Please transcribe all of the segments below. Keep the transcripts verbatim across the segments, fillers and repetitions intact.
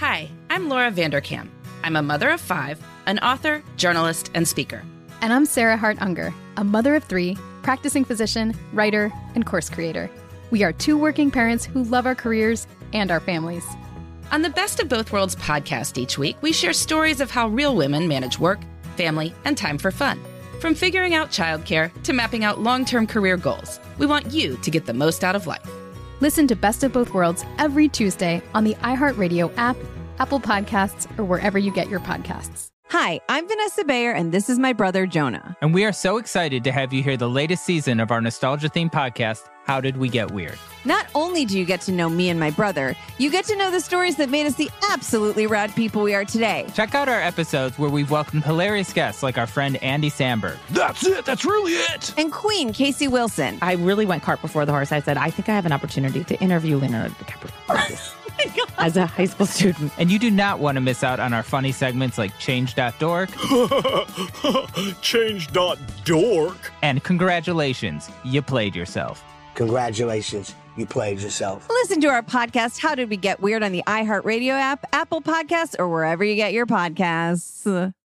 Hi, I'm Laura Vanderkam. I'm a mother of five, an author, journalist, and speaker. And I'm Sarah Hart Unger, a mother of three, practicing physician, writer, and course creator. We are two working parents who love our careers and our families. On the Best of Both Worlds podcast each week, we share stories of how real women manage work, family, and time for fun. From figuring out childcare to mapping out long-term career goals, we want you to get the most out of life. Listen to Best of Both Worlds every Tuesday on the iHeartRadio app, Apple Podcasts, or wherever you get your podcasts. Hi, I'm Vanessa Bayer, and this is my brother, Jonah. And we are so excited to have you hear the latest season of our nostalgia-themed podcast, How Did We Get Weird? Not only do you get to know me and my brother, you get to know the stories that made us the absolutely rad people we are today. Check out our episodes where we've welcomed hilarious guests like our friend Andy Samberg. That's it. That's really it. And Queen Casey Wilson. I really went cart before the horse. I said, I think I have an opportunity to interview Leonardo DiCaprio. As a high school student. And you do not want to miss out on our funny segments like Change dot Dork. Change dot Dork. And congratulations, you played yourself. Congratulations, you played yourself. Listen to our podcast, How Did We Get Weird, on the iHeartRadio app, Apple Podcasts, or wherever you get your podcasts.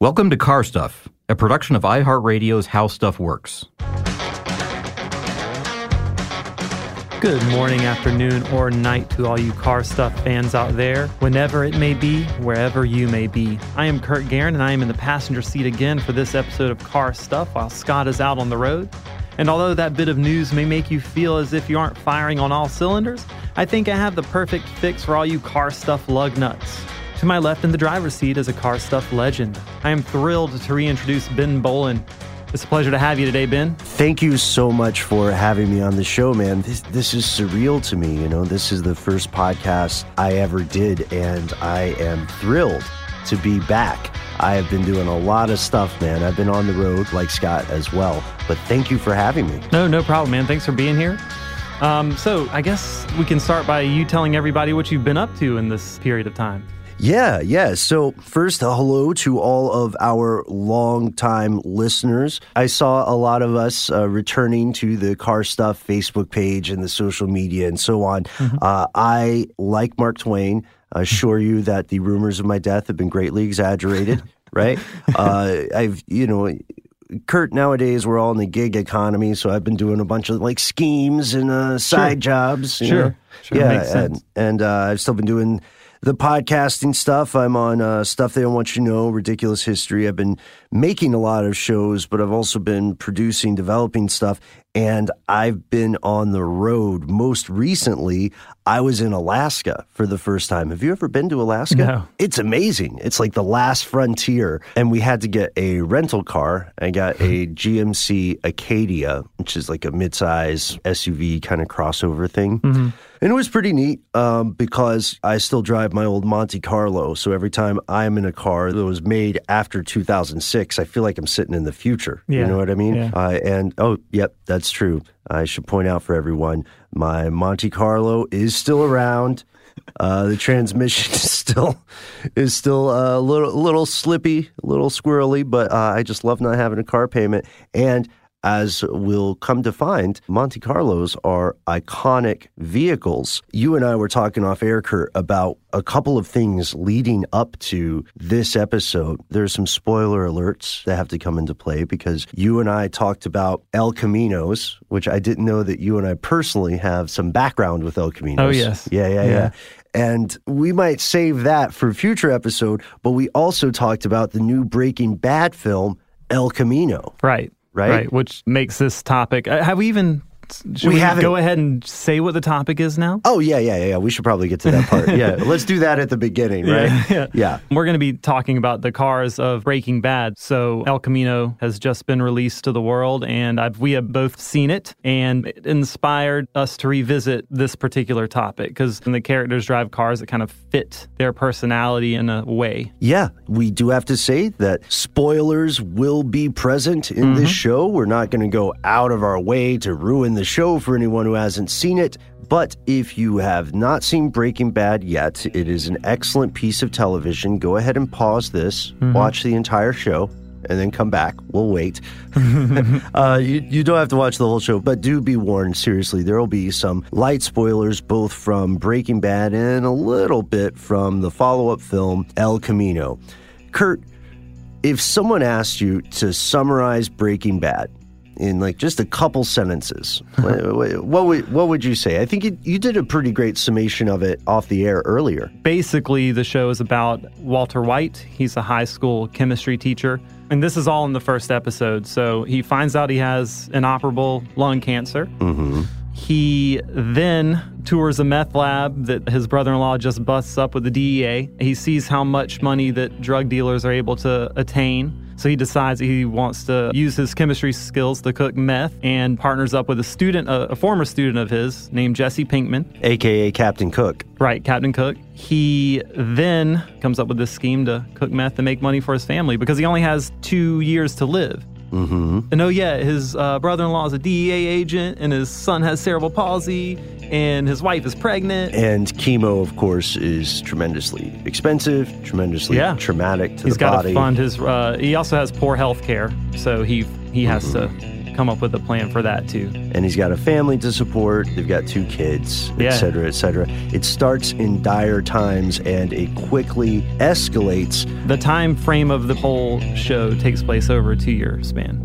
Welcome to Car Stuff, a production of iHeartRadio's How Stuff Works. Good morning, afternoon, or night to all you Car Stuff fans out there, whenever it may be, wherever you may be. I am Kurt Guerin, and I am in the passenger seat again for this episode of Car Stuff while Scott is out on the road. And although that bit of news may make you feel as if you aren't firing on all cylinders, I think I have the perfect fix for all you Car Stuff lug nuts. To my left in the driver's seat is a Car Stuff legend. I am thrilled to reintroduce Ben Bolin. It's a pleasure to have you today, Ben. Thank you so much for having me on the show, man. This this is surreal to me, you know. This is the first podcast I ever did, and I am thrilled to be back. I have been doing a lot of stuff, man. I've been on the road like Scott as well, but thank you for having me. No, no problem, man. Thanks for being here. Um, so I guess we can start by you telling everybody what you've been up to in this period of time. Yeah, yeah. So first, a hello to all of our longtime listeners. I saw a lot of us uh, returning to the Car Stuff Facebook page and the social media and so on. Mm-hmm. Uh, I, like Mark Twain, assure you that the rumors of my death have been greatly exaggerated, right? Uh, I've, you know... Kurt, nowadays we're all in the gig economy, so I've been doing a bunch of like schemes and uh, side sure. jobs. You sure, know? sure, yeah, makes sense. And, and uh, I've still been doing the podcasting stuff. I'm on uh, Stuff They Don't Want You to Know, Ridiculous History. I've been making a lot of shows, but I've also been producing, developing stuff, and I've been on the road. Most recently, I was in Alaska for the first time. Have you ever been to Alaska? No. It's amazing. It's like the last frontier, and we had to get a rental car. I got a G M C Acadia, which is like a midsize S U V kind of crossover thing. Mm-hmm. And it was pretty neat um, because I still drive my old Monte Carlo. So every time I'm in a car that was made after two thousand six, I feel like I'm sitting in the future. Yeah. You know what I mean? Yeah. Uh, and, oh, yep, that's true. I should point out for everyone, my Monte Carlo is still around. Uh, the transmission is still is still a little, little slippy, a little squirrely, but uh, I just love not having a car payment. And as we'll come to find, Monte Carlos are iconic vehicles. You and I were talking off air, Kurt, about a couple of things leading up to this episode. There's some spoiler alerts that have to come into play because you and I talked about El Caminos, which I didn't know that you and I personally have some background with El Caminos. Oh, yes. Yeah, yeah, yeah. yeah. And we might save that for a future episode, but we also talked about the new Breaking Bad film, El Camino. Right. Right? Right, which makes this topic... Have we even Should we, we have go it. ahead and say what the topic is now? Oh, yeah, yeah, yeah. We should probably get to that part. Yeah, let's do that at the beginning, right? Yeah. yeah. yeah. We're going to be talking about the cars of Breaking Bad. So El Camino has just been released to the world, and I've, we have both seen it, and it inspired us to revisit this particular topic because the characters drive cars that kind of fit their personality in a way. Yeah, we do have to say that spoilers will be present in mm-hmm. this show. We're not going to go out of our way to ruin the show for anyone who hasn't seen it. But if you have not seen Breaking Bad yet, it is an excellent piece of television. Go ahead and pause this, mm-hmm. watch the entire show, and then come back. We'll wait. uh, you, you don't have to watch the whole show, but do be warned, seriously, there will be some light spoilers both from Breaking Bad and a little bit from the follow-up film El Camino. Kurt, if someone asked you to summarize Breaking Bad in like just a couple sentences, what, what would what would you say? I think you, you did a pretty great summation of it off the air earlier. Basically, the show is about Walter White. He's a high school chemistry teacher, and this is all in the first episode. So he finds out he has inoperable lung cancer. Mm-hmm. He then tours a meth lab that his brother-in-law just busts up with the D E A. He sees how much money that drug dealers are able to attain. So he decides he wants to use his chemistry skills to cook meth and partners up with a student, a, a former student of his named Jesse Pinkman. A K A Captain Cook. Right, Captain Cook. He then comes up with this scheme to cook meth and make money for his family because he only has two years to live. Mm-hmm. And oh yeah, his uh, brother-in-law is a D E A agent, and his son has cerebral palsy, and his wife is pregnant. And chemo, of course, is tremendously expensive, tremendously yeah. traumatic to He's the body. He's got to fund his... Uh, he also has poor health care, so he, he has mm-hmm. to come up with a plan for that, too. And he's got a family to support. They've got two kids, et yeah. cetera, et cetera. It starts in dire times, and it quickly escalates. The time frame of the whole show takes place over a two-year span.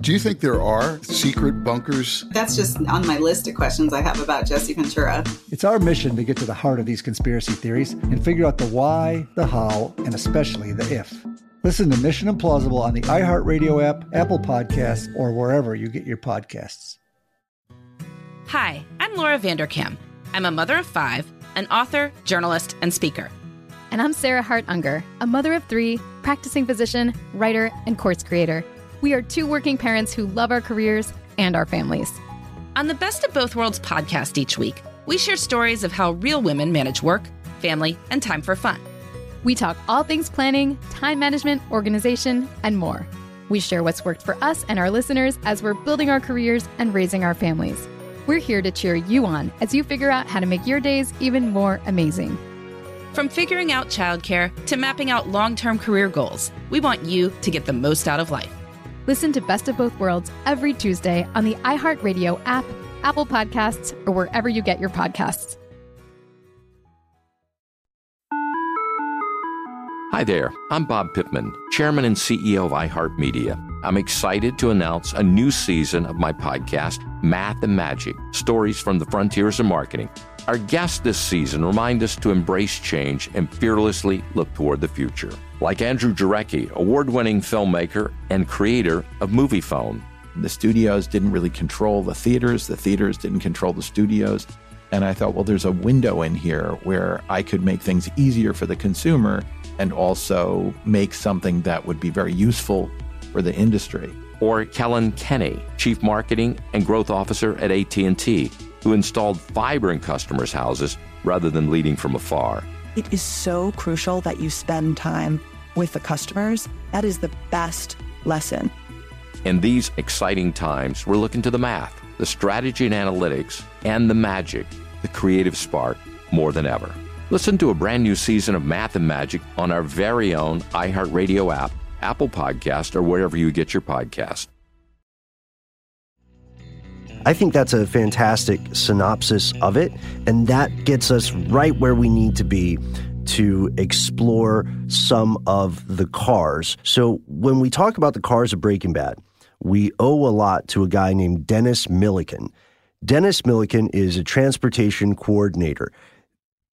Do you think there are secret bunkers? That's just on my list of questions I have about Jesse Ventura. It's our mission to get to the heart of these conspiracy theories and figure out the why, the how, and especially the if. Listen to Mission Implausible on the iHeartRadio app, Apple Podcasts, or wherever you get your podcasts. Hi, I'm Laura Vanderkam. I'm a mother of five, an author, journalist, and speaker. And I'm Sarah Hart Unger, a mother of three, practicing physician, writer, and course creator. We are two working parents who love our careers and our families. On the Best of Both Worlds podcast each week, we share stories of how real women manage work, family, and time for fun. We talk all things planning, time management, organization, and more. We share what's worked for us and our listeners as we're building our careers and raising our families. We're here to cheer you on as you figure out how to make your days even more amazing. From figuring out childcare to mapping out long-term career goals, we want you to get the most out of life. Listen to Best of Both Worlds every Tuesday on the iHeartRadio app, Apple Podcasts, or wherever you get your podcasts. Hi there, I'm Bob Pittman, Chairman and C E O of iHeartMedia. I'm excited to announce a new season of my podcast, Math and Magic, Stories from the Frontiers of Marketing. Our guests this season remind us to embrace change and fearlessly look toward the future. Like Andrew Jarecki, award-winning filmmaker and creator of Movie Phone. The studios didn't really control the theaters. The theaters didn't control the studios. And I thought, well, there's a window in here where I could make things easier for the consumer and also make something that would be very useful for the industry. Or Kellen Kenny, Chief Marketing and Growth Officer at A T and T, who installed fiber in customers' houses rather than leading from afar. It is so crucial that you spend time with the customers. That is the best lesson. In these exciting times, we're looking to the math, the strategy and analytics, and the magic, the creative spark, more than ever. Listen to a brand new season of Math and Magic on our very own iHeartRadio app, Apple Podcast, or wherever you get your podcast. I think that's a fantastic synopsis of it, and that gets us right where we need to be to explore some of the cars. So when we talk about the cars of Breaking Bad, we owe a lot to a guy named Dennis Milliken. Dennis Milliken is a transportation coordinator.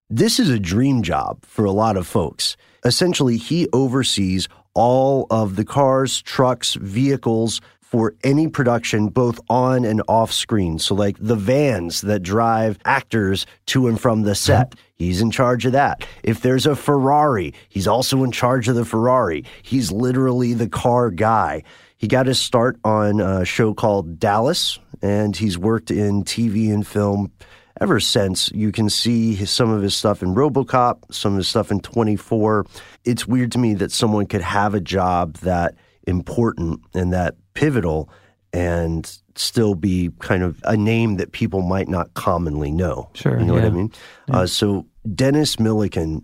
This is a dream job for a lot of folks. Essentially, he oversees all of the cars, trucks, vehicles for any production, both on and off screen. So like the vans that drive actors to and from the set, he's in charge of that. If there's a Ferrari, he's also in charge of the Ferrari. He's literally the car guy. He got his start on a show called Dallas, and he's worked in T V and film ever since. You can see his, some of his stuff in RoboCop, some of his stuff in twenty-four. It's weird to me that someone could have a job that important and that pivotal and still be kind of a name that people might not commonly know. Sure, you know yeah. what I mean? Yeah. Uh, so Dennis Milliken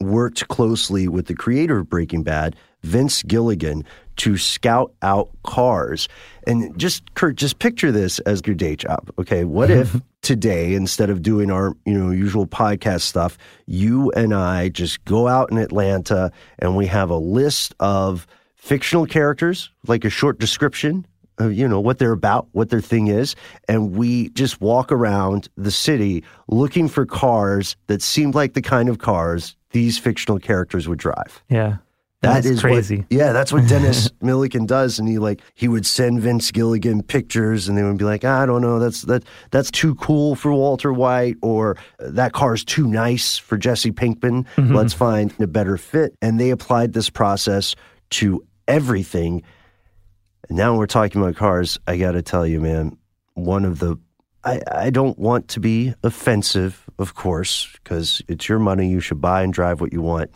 worked closely with the creator of Breaking Bad, Vince Gilligan, to scout out cars. And just, Kurt, just picture this as your day job, okay? What if today, instead of doing our, you know, usual podcast stuff, you and I just go out in Atlanta and we have a list of fictional characters, like a short description of, you know, what they're about, what their thing is, and we just walk around the city looking for cars that seem like the kind of cars these fictional characters would drive. Yeah. That that's is crazy. What, yeah, that's what Dennis Milliken does, and he like he would send Vince Gilligan pictures, and they would be like, I don't know, that's that that's too cool for Walter White, or that car's too nice for Jesse Pinkman. Mm-hmm. Let's find a better fit. And they applied this process to everything. Now we're talking about cars. I got to tell you, man, one of the, I, I don't want to be offensive, of course, because it's your money. You should buy and drive what you want.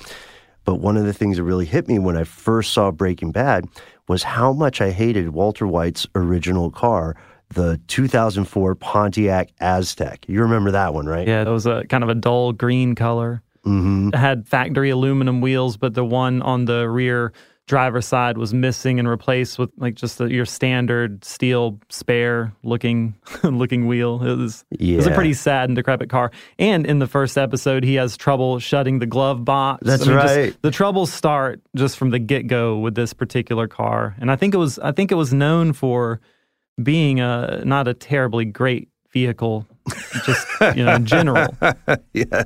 But one of the things that really hit me when I first saw Breaking Bad was how much I hated Walter White's original car, the two thousand four Pontiac Aztek. You remember that one, right? Yeah, it was a kind of a dull green color. Mm-hmm. It had factory aluminum wheels, but the one on the rear driver's side was missing and replaced with like just the, your standard steel spare looking looking wheel. It was, yeah. it was a pretty sad and decrepit car. And in the first episode, he has trouble shutting the glove box. That's I mean, right. Just, the troubles start just from the get go with this particular car. And I think it was I think it was known for being a not a terribly great vehicle. Just, you know, in general. Yeah.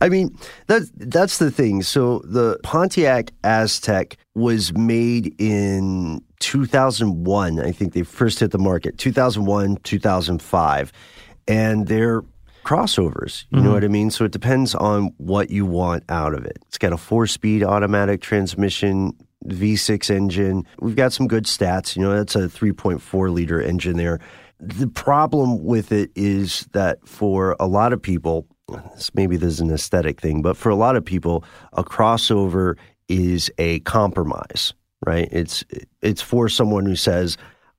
I mean, that's, that's the thing. So the Pontiac Aztek was made in two thousand one. I think they first hit the market, two thousand one, two thousand five. And they're crossovers. You mm-hmm. know what I mean? So it depends on what you want out of it. It's got a four-speed automatic transmission, V six engine. We've got some good stats. You know, that's a three point four liter engine there. The problem with it is that for a lot of people, maybe this is an aesthetic thing, but for a lot of people, a crossover is a compromise, right? It's it's for someone who says,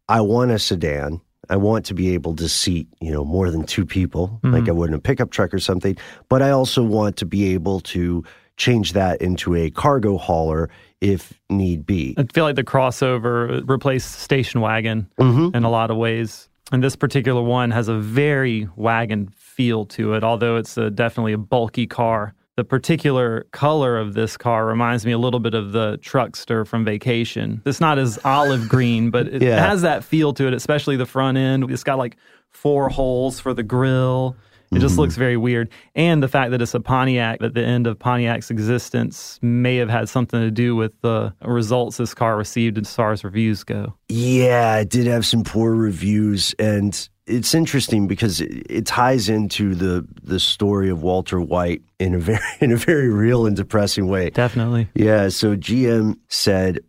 I want a sedan. I want to be able to seat, you know, more than two people, mm-hmm. like I would in a pickup truck or something. But I also want to be able to change that into a cargo hauler if need be. I feel like the crossover replaced station wagon mm-hmm. in a lot of ways. And this particular one has a very wagon feel to it, although it's a, definitely a bulky car. The particular color of this car reminds me a little bit of the Truckster from Vacation. It's not as olive green, but it yeah. has that feel to it, especially the front end. It's got like four holes for the grill. It mm-hmm. just looks very weird. And the fact that it's a Pontiac, that the end of Pontiac's existence may have had something to do with the results this car received as far as reviews go. Yeah, it did have some poor reviews. And it's interesting because it, it ties into the the story of Walter White in a very in a very real and depressing way. Definitely. Yeah, so G M said,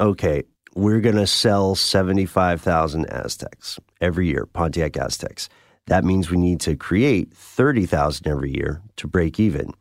okay, we're going to sell seventy-five thousand Aztecs every year, Pontiac Aztecs. That means we need to create thirty thousand every year to break even.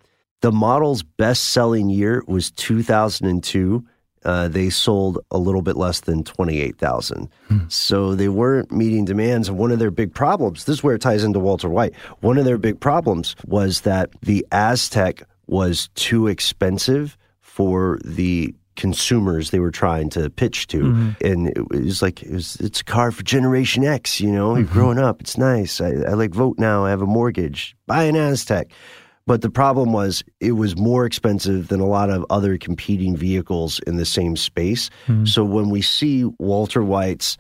The model's best-selling year was two thousand two, uh, they sold a little bit less than twenty-eight thousand. Hmm. So they weren't meeting demands. And one of their big problems, this is where it ties into Walter White, one of their big problems was that the Aztek was too expensive for the consumers they were trying to pitch to. Mm-hmm. And it was like, it was, it's a car for Generation X, you know, mm-hmm. you're growing up, it's nice. I, I like vote now, I have a mortgage, buy an Aztek. But the problem was it was more expensive than a lot of other competing vehicles in the same space. Mm-hmm. So when we see Walter White's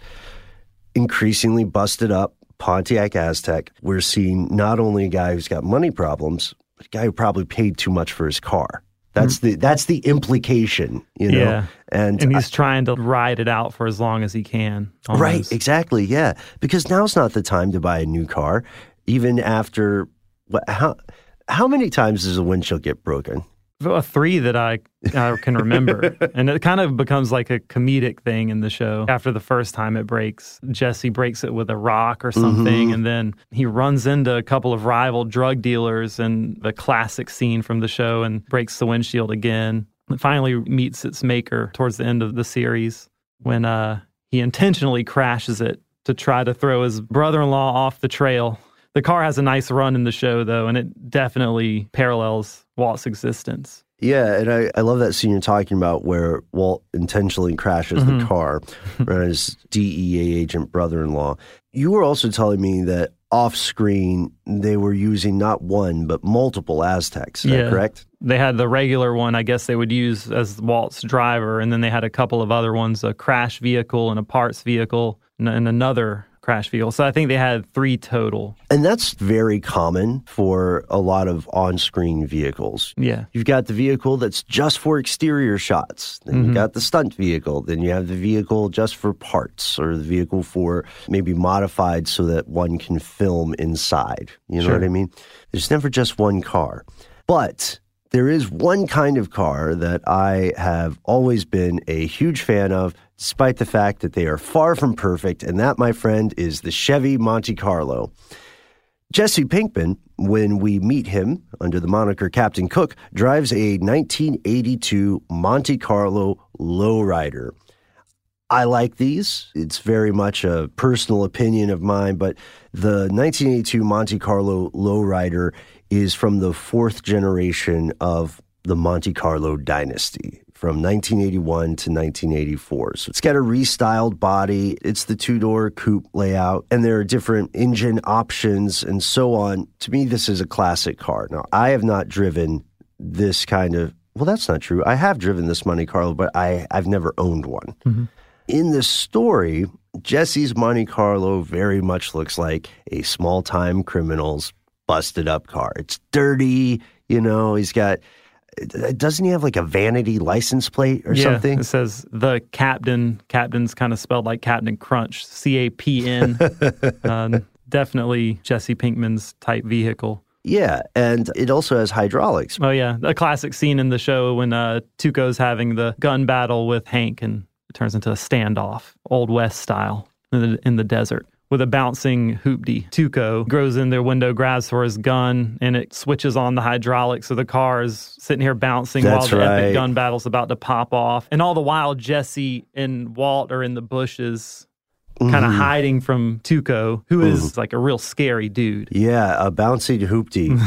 increasingly busted up Pontiac Aztek, we're seeing not only a guy who's got money problems, but a guy who probably paid too much for his car. That's the that's the implication, you know. Yeah. And, and he's I, trying to ride it out for as long as he can. Almost. Right, exactly, yeah. Because now's not the time to buy a new car. Even after, what, how how many times does a windshield get broken? Three that I, I can remember. And it kind of becomes like a comedic thing in the show. After the first time it breaks, Jesse breaks it with a rock or something. Mm-hmm. And then he runs into a couple of rival drug dealers and the classic scene from the show and breaks the windshield again. It finally meets its maker towards the end of the series when uh, he intentionally crashes it to try to throw his brother-in-law off the trail. The car has a nice run in the show, though, and it definitely parallels Walt's existence. Yeah, and I, I love that scene you're talking about where Walt intentionally crashes mm-hmm. the car, right, his D E A agent brother-in-law. You were also telling me that off-screen they were using not one, but multiple Aztecs, is yeah. that correct? They had the regular one, I guess they would use as Walt's driver, and then they had a couple of other ones, a crash vehicle and a parts vehicle and, and another crash vehicle. So I think they had three total. And that's very common for a lot of on-screen vehicles. Yeah. You've got the vehicle that's just for exterior shots. Then mm-hmm. you've got the stunt vehicle. Then you have the vehicle just for parts or the vehicle for maybe modified so that one can film inside. You know sure. what I mean? There's never just one car. But there is one kind of car that I have always been a huge fan of, despite the fact that they are far from perfect, and that, my friend, is the Chevy Monte Carlo. Jesse Pinkman, when we meet him under the moniker Captain Cook, drives a nineteen eighty-two Monte Carlo lowrider. I like these. It's very much a personal opinion of mine, but the nineteen eighty-two Monte Carlo lowrider is from the fourth generation of the Monte Carlo dynasty, from nineteen eighty-one to nineteen eighty-four. So it's got a restyled body. It's the two-door coupe layout, and there are different engine options and so on. To me, this is a classic car. Now, I have not driven this kind of... Well, that's not true. I have driven this Monte Carlo, but I, I've never owned one. Mm-hmm. In this story, Jesse's Monte Carlo very much looks like a small-time criminal's busted-up car. It's dirty, you know, he's got... Doesn't he have like a vanity license plate or yeah, something? It says the captain. Captain's kind of spelled like Captain Crunch, C A P N. um, definitely Jesse Pinkman's type vehicle. Yeah, and it also has hydraulics. Oh, yeah. A classic scene in the show when uh, Tuco's having the gun battle with Hank and it turns into a standoff, Old West style, in the, in the desert. With a bouncing hoopty. Tuco goes in their window, grabs for his gun, and it switches on the hydraulics, so the car is sitting here bouncing That's while the right. epic gun battle's about to pop off. And all the while, Jesse and Walt are in the bushes, mm. kind of hiding from Tuco, who mm. is like a real scary dude. Yeah, a bouncy hoopty.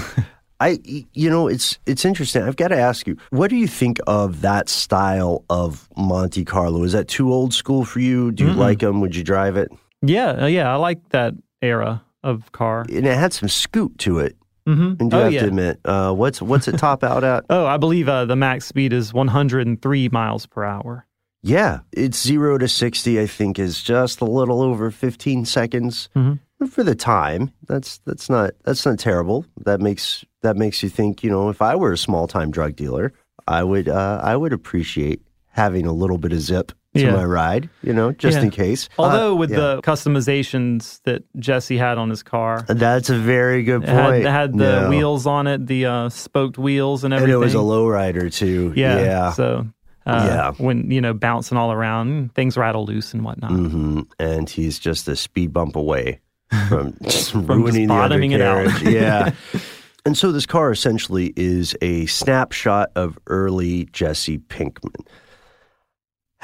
I, you know, it's it's interesting. I've got to ask you, what do you think of that style of Monte Carlo? Is that too old school for you? Do you mm-hmm. like them? Would you drive it? Yeah, yeah, I like that era of car. And it had some scoot to it. Mm-hmm. And do oh, you have yeah. to admit, uh, what's what's it top out at? Oh, I believe uh, the max speed is one hundred three miles per hour. Yeah, it's zero to sixty, I think, is just a little over fifteen seconds. Mm-hmm. But for the time, that's that's not that's not terrible. That makes that makes you think, you know, if I were a small time drug dealer, I would uh, I would appreciate having a little bit of zip to yeah. my ride, you know, just yeah. in case. Although with uh, yeah. the customizations that Jesse had on his car. That's a very good point. It had, had the no. wheels on it, the uh, spoked wheels and everything. And it was a lowrider, too. Yeah. yeah. So, uh, yeah. when, you know, bouncing all around, things rattle loose and whatnot. Mm-hmm. And he's just a speed bump away from, from ruining just bottoming the undercarriage. It out. yeah. And so this car essentially is a snapshot of early Jesse Pinkman.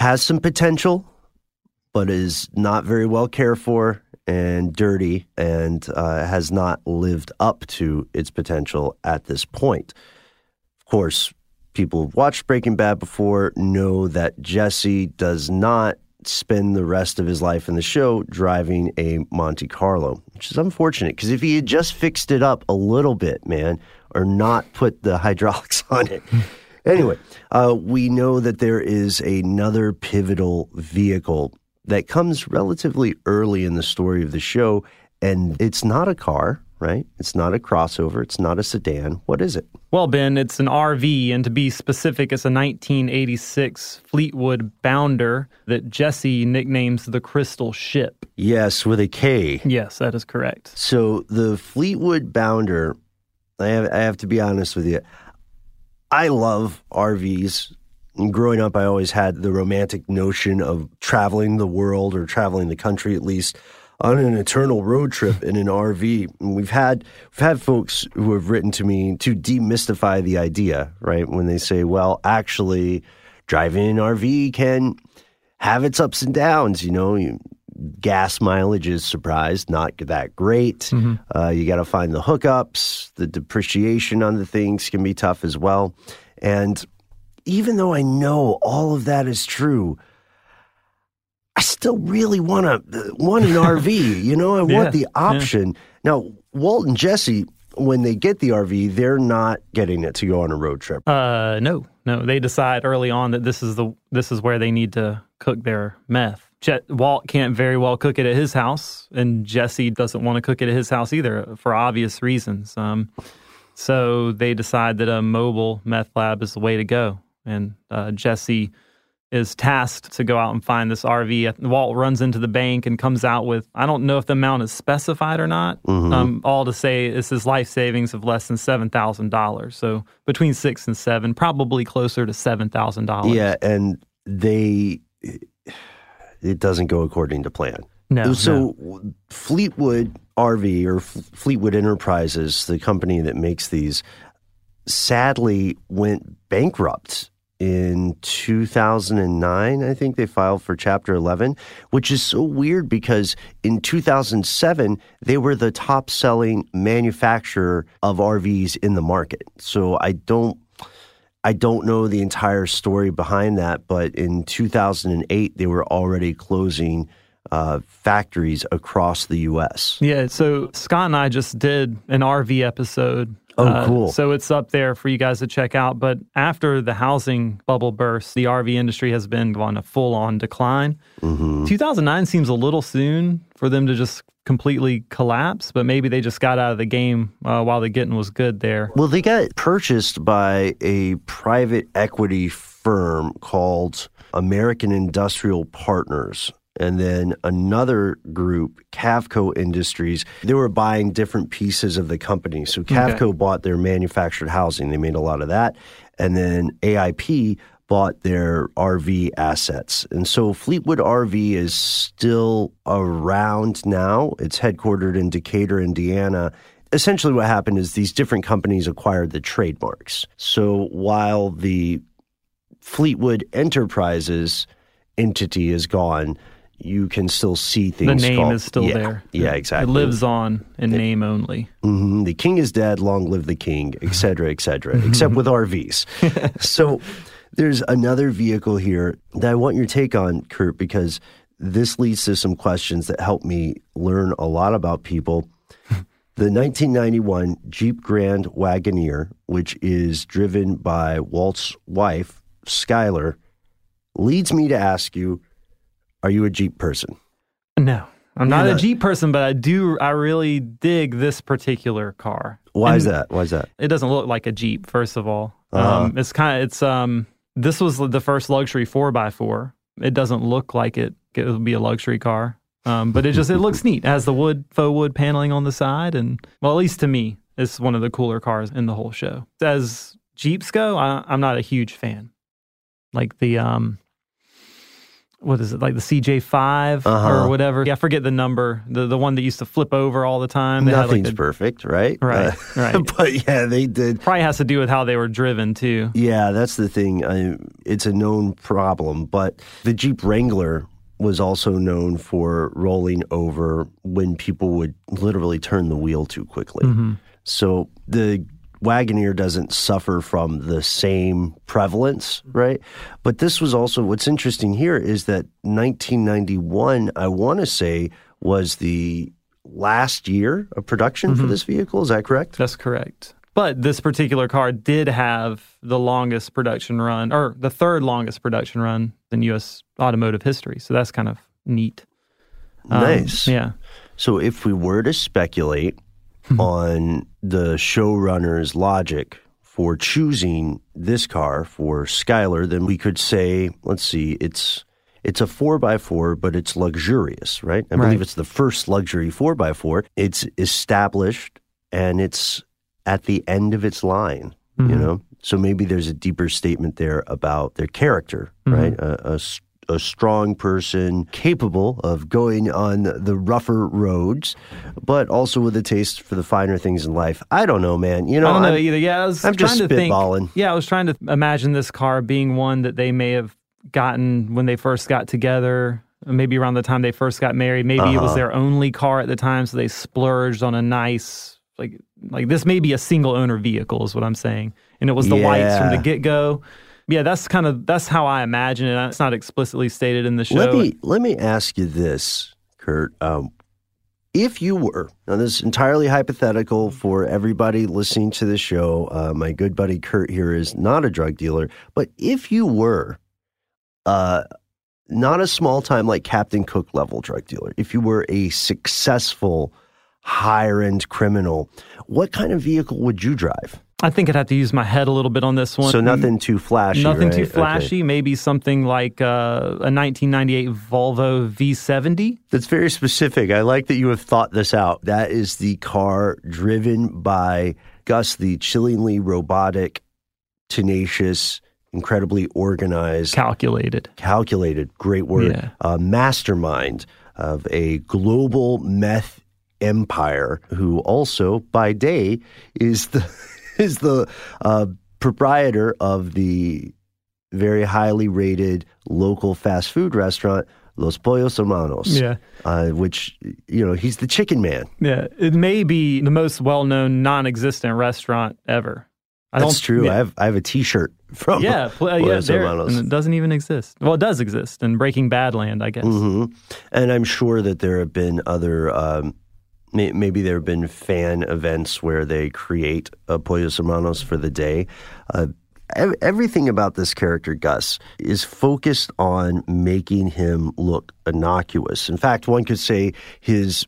has some potential, but is not very well cared for and dirty, and uh, has not lived up to its potential at this point. Of course, people who've watched Breaking Bad before know that Jesse does not spend the rest of his life in the show driving a Monte Carlo, which is unfortunate, because if he had just fixed it up a little bit, man, or not put the hydraulics on it. Anyway, uh, we know that there is another pivotal vehicle that comes relatively early in the story of the show, and it's not a car, right? It's not a crossover. It's not a sedan. What is it? Well, Ben, it's an R V, and to be specific, it's a nineteen eighty-six Fleetwood Bounder that Jesse nicknames the Crystal Ship. Yes, with a K. Yes, that is correct. So the Fleetwood Bounder, I have, I have to be honest with you, I love R Vs. Growing up, I always had the romantic notion of traveling the world, or traveling the country at least, on an eternal road trip in an R V. And we've had we've had folks who have written to me to demystify the idea, right? When they say, well, actually, driving an R V can have its ups and downs, you know, you gas mileage is, surprise, not that great. Mm-hmm. Uh, you got to find the hookups. The depreciation on the things can be tough as well. And even though I know all of that is true, I still really want to want an R V. You know, I yeah, want the option. Yeah. Now, Walt and Jesse, when they get the R V, they're not getting it to go on a road trip. Uh, no, no. They decide early on that this is the this is where they need to cook their meth. Jet, Walt can't very well cook it at his house, and Jesse doesn't want to cook it at his house either, for obvious reasons. Um, so they decide that a mobile meth lab is the way to go, and uh, Jesse is tasked to go out and find this R V. Walt runs into the bank and comes out with, I don't know if the amount is specified or not, mm-hmm. um, all to say it's his life savings of less than seven thousand dollars. So between six and seven, probably closer to seven thousand dollars. Yeah, and they... it doesn't go according to plan. No. So no. Fleetwood R V, or F- Fleetwood Enterprises, the company that makes these, sadly went bankrupt in two thousand nine. I think they filed for Chapter eleven, which is so weird because in two thousand seven, they were the top-selling manufacturer of R Vs in the market. So I don't... I don't know the entire story behind that, but in two thousand eight, they were already closing uh, factories across the U S. Yeah, so Scott and I just did an R V episode. Oh, uh, cool. So it's up there for you guys to check out. But after the housing bubble burst, the R V industry has been on a full-on decline. Mm-hmm. two thousand nine seems a little soon for them to just completely collapse, but maybe they just got out of the game uh, while the getting was good there. Well, they got purchased by a private equity firm called American Industrial Partners, and then another group, Cavco Industries. They were buying different pieces of the company. So Cavco okay. bought their manufactured housing. They made a lot of that. And then A I P bought their R V assets. And so Fleetwood R V is still around now. It's headquartered in Decatur, Indiana. Essentially what happened is these different companies acquired the trademarks. So while the Fleetwood Enterprises entity is gone, you can still see things. The name called, is still yeah, there. Yeah, exactly. It lives on in it, name only. Mm-hmm, the king is dead, long live the king, et cetera, et cetera, except with R Vs. So... there's another vehicle here that I want your take on, Kurt, because this leads to some questions that help me learn a lot about people. The nineteen ninety-one Jeep Grand Wagoneer, which is driven by Walt's wife, Skyler, leads me to ask you, are you a Jeep person? No, I'm not, not a Jeep person, but I do, I really dig this particular car. Why and is that? Why is that? It doesn't look like a Jeep, first of all. Uh-huh. Um, it's kind of, it's, um, this was the first luxury four by four. It doesn't look like it. It would be a luxury car. Um, but it just, it looks neat. It has the wood, faux wood paneling on the side. And, well, at least to me, it's one of the cooler cars in the whole show. As Jeeps go, I, I'm not a huge fan. Like the, um, what is it, like the C J five uh-huh. or whatever? Yeah, I forget the number. The the one that used to flip over all the time. They Nothing's had like the, perfect, right? Right, uh, right. But yeah, they did. Probably has to do with how they were driven, too. Yeah, that's the thing. I, it's a known problem. But the Jeep Wrangler was also known for rolling over when people would literally turn the wheel too quickly. Mm-hmm. So the Wagoneer doesn't suffer from the same prevalence, right? But this was also, what's interesting here is that nineteen ninety-one, I want to say, was the last year of production mm-hmm. for this vehicle. Is that correct? That's correct. But this particular car did have the longest production run, or the third longest production run in U S automotive history. So that's kind of neat. Um, nice. Yeah. So if we were to speculate on the showrunner's logic for choosing this car for Skyler, then we could say, let's see, it's it's a four by four, but it's luxurious, right? I right. believe it's the first luxury four by four. It's established, and it's at the end of its line, mm-hmm. you know? So maybe there's a deeper statement there about their character, mm-hmm. right? A, a, a strong person capable of going on the rougher roads, but also with a taste for the finer things in life. I don't know, man. You know, I don't know I'm, either. Yeah, I was I'm trying just to spitballing. Think, yeah, I was trying to imagine this car being one that they may have gotten when they first got together, maybe around the time they first got married. Maybe uh-huh. it was their only car at the time, so they splurged on a nice... Like, like this may be a single-owner vehicle is what I'm saying. And it was the yeah. lights from the get-go. Yeah, that's kind of, that's how I imagine it. It's not explicitly stated in the show. Let me, let me ask you this, Kurt. Um, if you were, now this is entirely hypothetical for everybody listening to the show. Uh, my good buddy Kurt here is not a drug dealer. But if you were uh, not a small-time, like Captain Cook level drug dealer, if you were a successful higher-end criminal, what kind of vehicle would you drive? I think I'd have to use my head a little bit on this one. So nothing too flashy, Nothing right? too flashy. Okay. Maybe something like uh, a nineteen ninety-eight Volvo V seventy. That's very specific. I like that you have thought this out. That is the car driven by Gus, the chillingly robotic, tenacious, incredibly organized. Calculated. Calculated. Great word. Yeah. Uh, mastermind of a global meth empire, who also by day is the is the uh, proprietor of the very highly rated local fast food restaurant Los Pollos Hermanos. Yeah, uh, which you know he's the chicken man. Yeah, it may be the most well known non-existent restaurant ever. I That's don't, true. Yeah. I have I have a T-shirt from yeah, pl- Pollos yeah, Hermanos, and it doesn't even exist. Well, it does exist in Breaking Bad land, I guess. Mm-hmm. And I'm sure that there have been other. Um, Maybe there have been fan events where they create a Pollos Hermanos for the day. Uh, ev- everything about this character, Gus, is focused on making him look innocuous. In fact, one could say his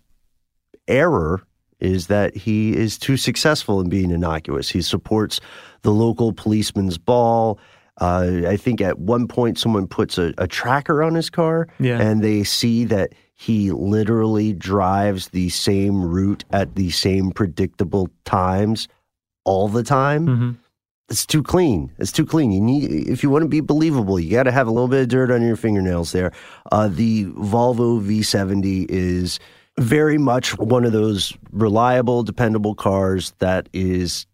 error is that he is too successful in being innocuous. He supports the local policeman's ball. Uh, I think at one point someone puts a, a tracker on his car, yeah. and they see that he literally drives the same route at the same predictable times all the time. Mm-hmm. It's too clean. It's too clean. You need, if you want to be believable, you got to have a little bit of dirt on your fingernails there. Uh, the Volvo V seventy is very much one of those reliable, dependable cars that is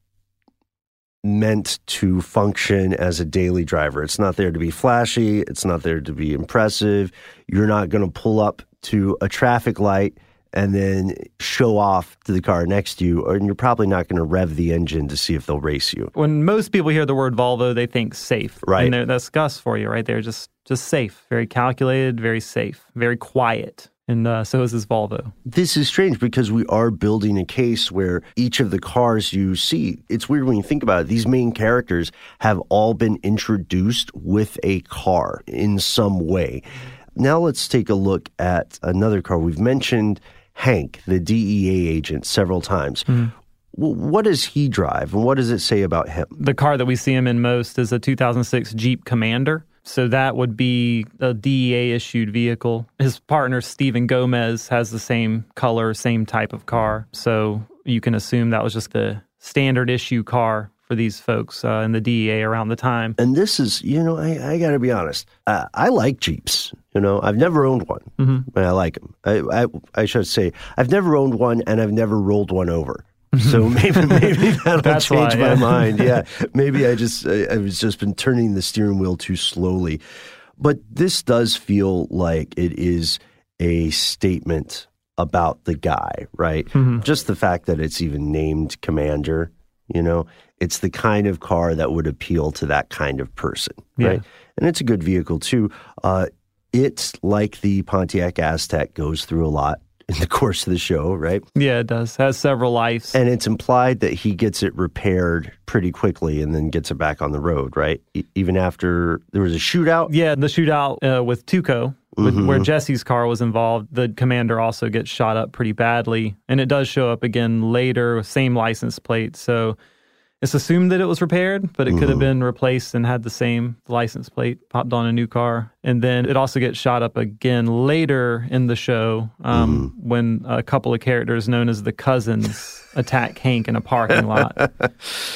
meant to function as a daily driver. It's not there to be flashy. It's not there to be impressive. You're not going to pull up to a traffic light and then show off to the car next to you, or you're probably not going to rev the engine to see if they'll race you. When most people hear the word Volvo, they think safe. Right. And that's Gus for you right there. Just just safe. Very calculated, very safe, very quiet. And uh, so is this Volvo. This is strange because we are building a case where each of the cars you see, it's weird when you think about it, these main characters have all been introduced with a car in some way. Now let's take a look at another car. We've mentioned Hank, the D E A agent, several times. Mm. What does he drive, and what does it say about him? The car that we see him in most is a two thousand six Jeep Commander. So that would be a D E A-issued vehicle. His partner, Steven Gomez, has the same color, same type of car. So you can assume that was just the standard-issue car for these folks uh, in the D E A around the time. And this is, you know, I, I got to be honest. Uh, I like Jeeps. You know, I've never owned one, mm-hmm. but I like them. I, I I should say I've never owned one, and I've never rolled one over. So maybe maybe that'll change why, yeah. my mind. Yeah, maybe I just I, I've just been turning the steering wheel too slowly. But this does feel like it is a statement about the guy, right? Mm-hmm. Just the fact that it's even named Commander, you know, it's the kind of car that would appeal to that kind of person, yeah. right? And it's a good vehicle, too. Uh, it's like the Pontiac Aztek goes through a lot in the course of the show, right? Yeah, it does. It has several lives. And it's implied that he gets it repaired pretty quickly and then gets it back on the road, right? E- even after there was a shootout? Yeah, the shootout uh, with Tuco. With, mm-hmm. where Jesse's car was involved, the Commander also gets shot up pretty badly. And it does show up again later, same license plate. So it's assumed that it was repaired, but it mm-hmm. could have been replaced and had the same license plate, popped on a new car. And then it also gets shot up again later in the show um, mm-hmm. when a couple of characters known as the Cousins attack Hank in a parking lot.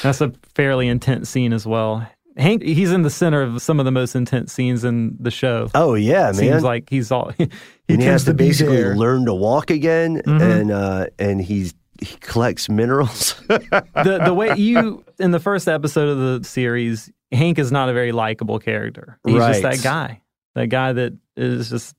That's a fairly intense scene as well. Hank, he's in the center of some of the most intense scenes in the show. Oh, yeah, man. Seems like he's all... he, he, he has to, to basically there. learn to walk again, mm-hmm. and uh, and he's, he collects minerals. the the way you... In the first episode of the series, Hank is not a very likable character. He's right. just that guy. That guy that is just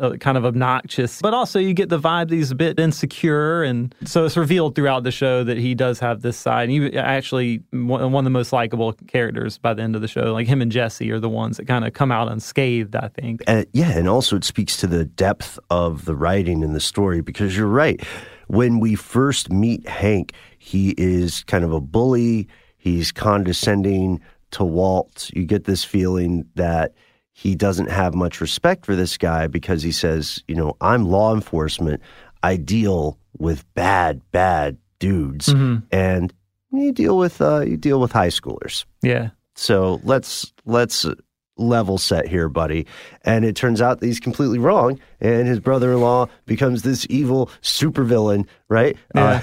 uh, kind of obnoxious. But also you get the vibe that he's a bit insecure, and so it's revealed throughout the show that he does have this side. And you actually, one of the most likable characters by the end of the show, like him and Jesse are the ones that kind of come out unscathed, I think. Uh, yeah, and also it speaks to the depth of the writing and the story, because you're right. When we first meet Hank, he is kind of a bully. He's condescending to Walt. You get this feeling that he doesn't have much respect for this guy, because he says, you know, I'm law enforcement. I deal with bad, bad dudes. Mm-hmm. And you deal with uh, you deal with high schoolers. Yeah. So let's let's level set here, buddy. And it turns out that he's completely wrong. And his brother-in-law becomes this evil supervillain, right? Yeah. Uh,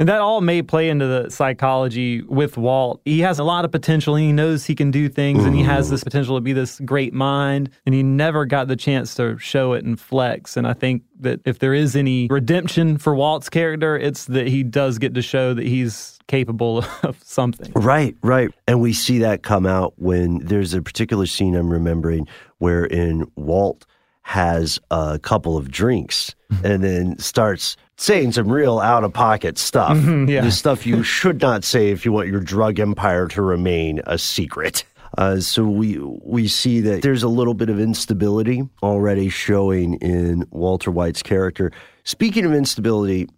And that all may play into the psychology with Walt. He has a lot of potential, and he knows he can do things, mm. and he has this potential to be this great mind, and he never got the chance to show it and flex. And I think that if there is any redemption for Walt's character, it's that he does get to show that he's capable of something. Right, right. And we see that come out when there's a particular scene I'm remembering wherein Walt has a couple of drinks and then starts saying some real out-of-pocket stuff, mm-hmm, yeah. the stuff you should not say if you want your drug empire to remain a secret. Uh, so we we see that there's a little bit of instability already showing in Walter White's character. Speaking of instability,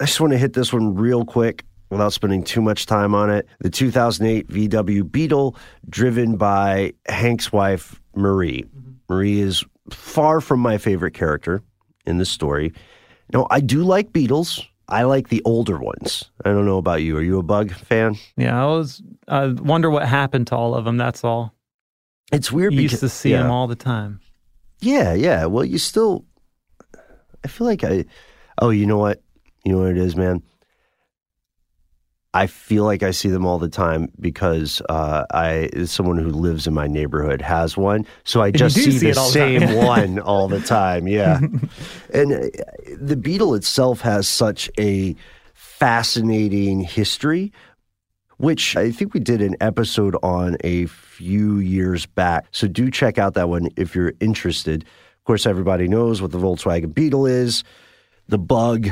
I just want to hit this one real quick without spending too much time on it. The two thousand eight V W Beetle driven by Hank's wife, Marie. Mm-hmm. Marie is far from my favorite character in the story. No, I do like Beatles. I like the older ones. I don't know about you. Are you a Bug fan? Yeah, I always I wonder what happened to all of them, that's all. It's weird you because... You used to see yeah. them all the time. Yeah, yeah. Well, you still... I feel like I... Oh, you know what? You know what it is, man? I feel like I see them all the time because uh, I, someone who lives in my neighborhood has one. So I just see, see the same the one all the time. Yeah. And uh, the Beetle itself has such a fascinating history, which I think we did an episode on a few years back. So do check out that one if you're interested. Of course, everybody knows what the Volkswagen Beetle is, the Bug,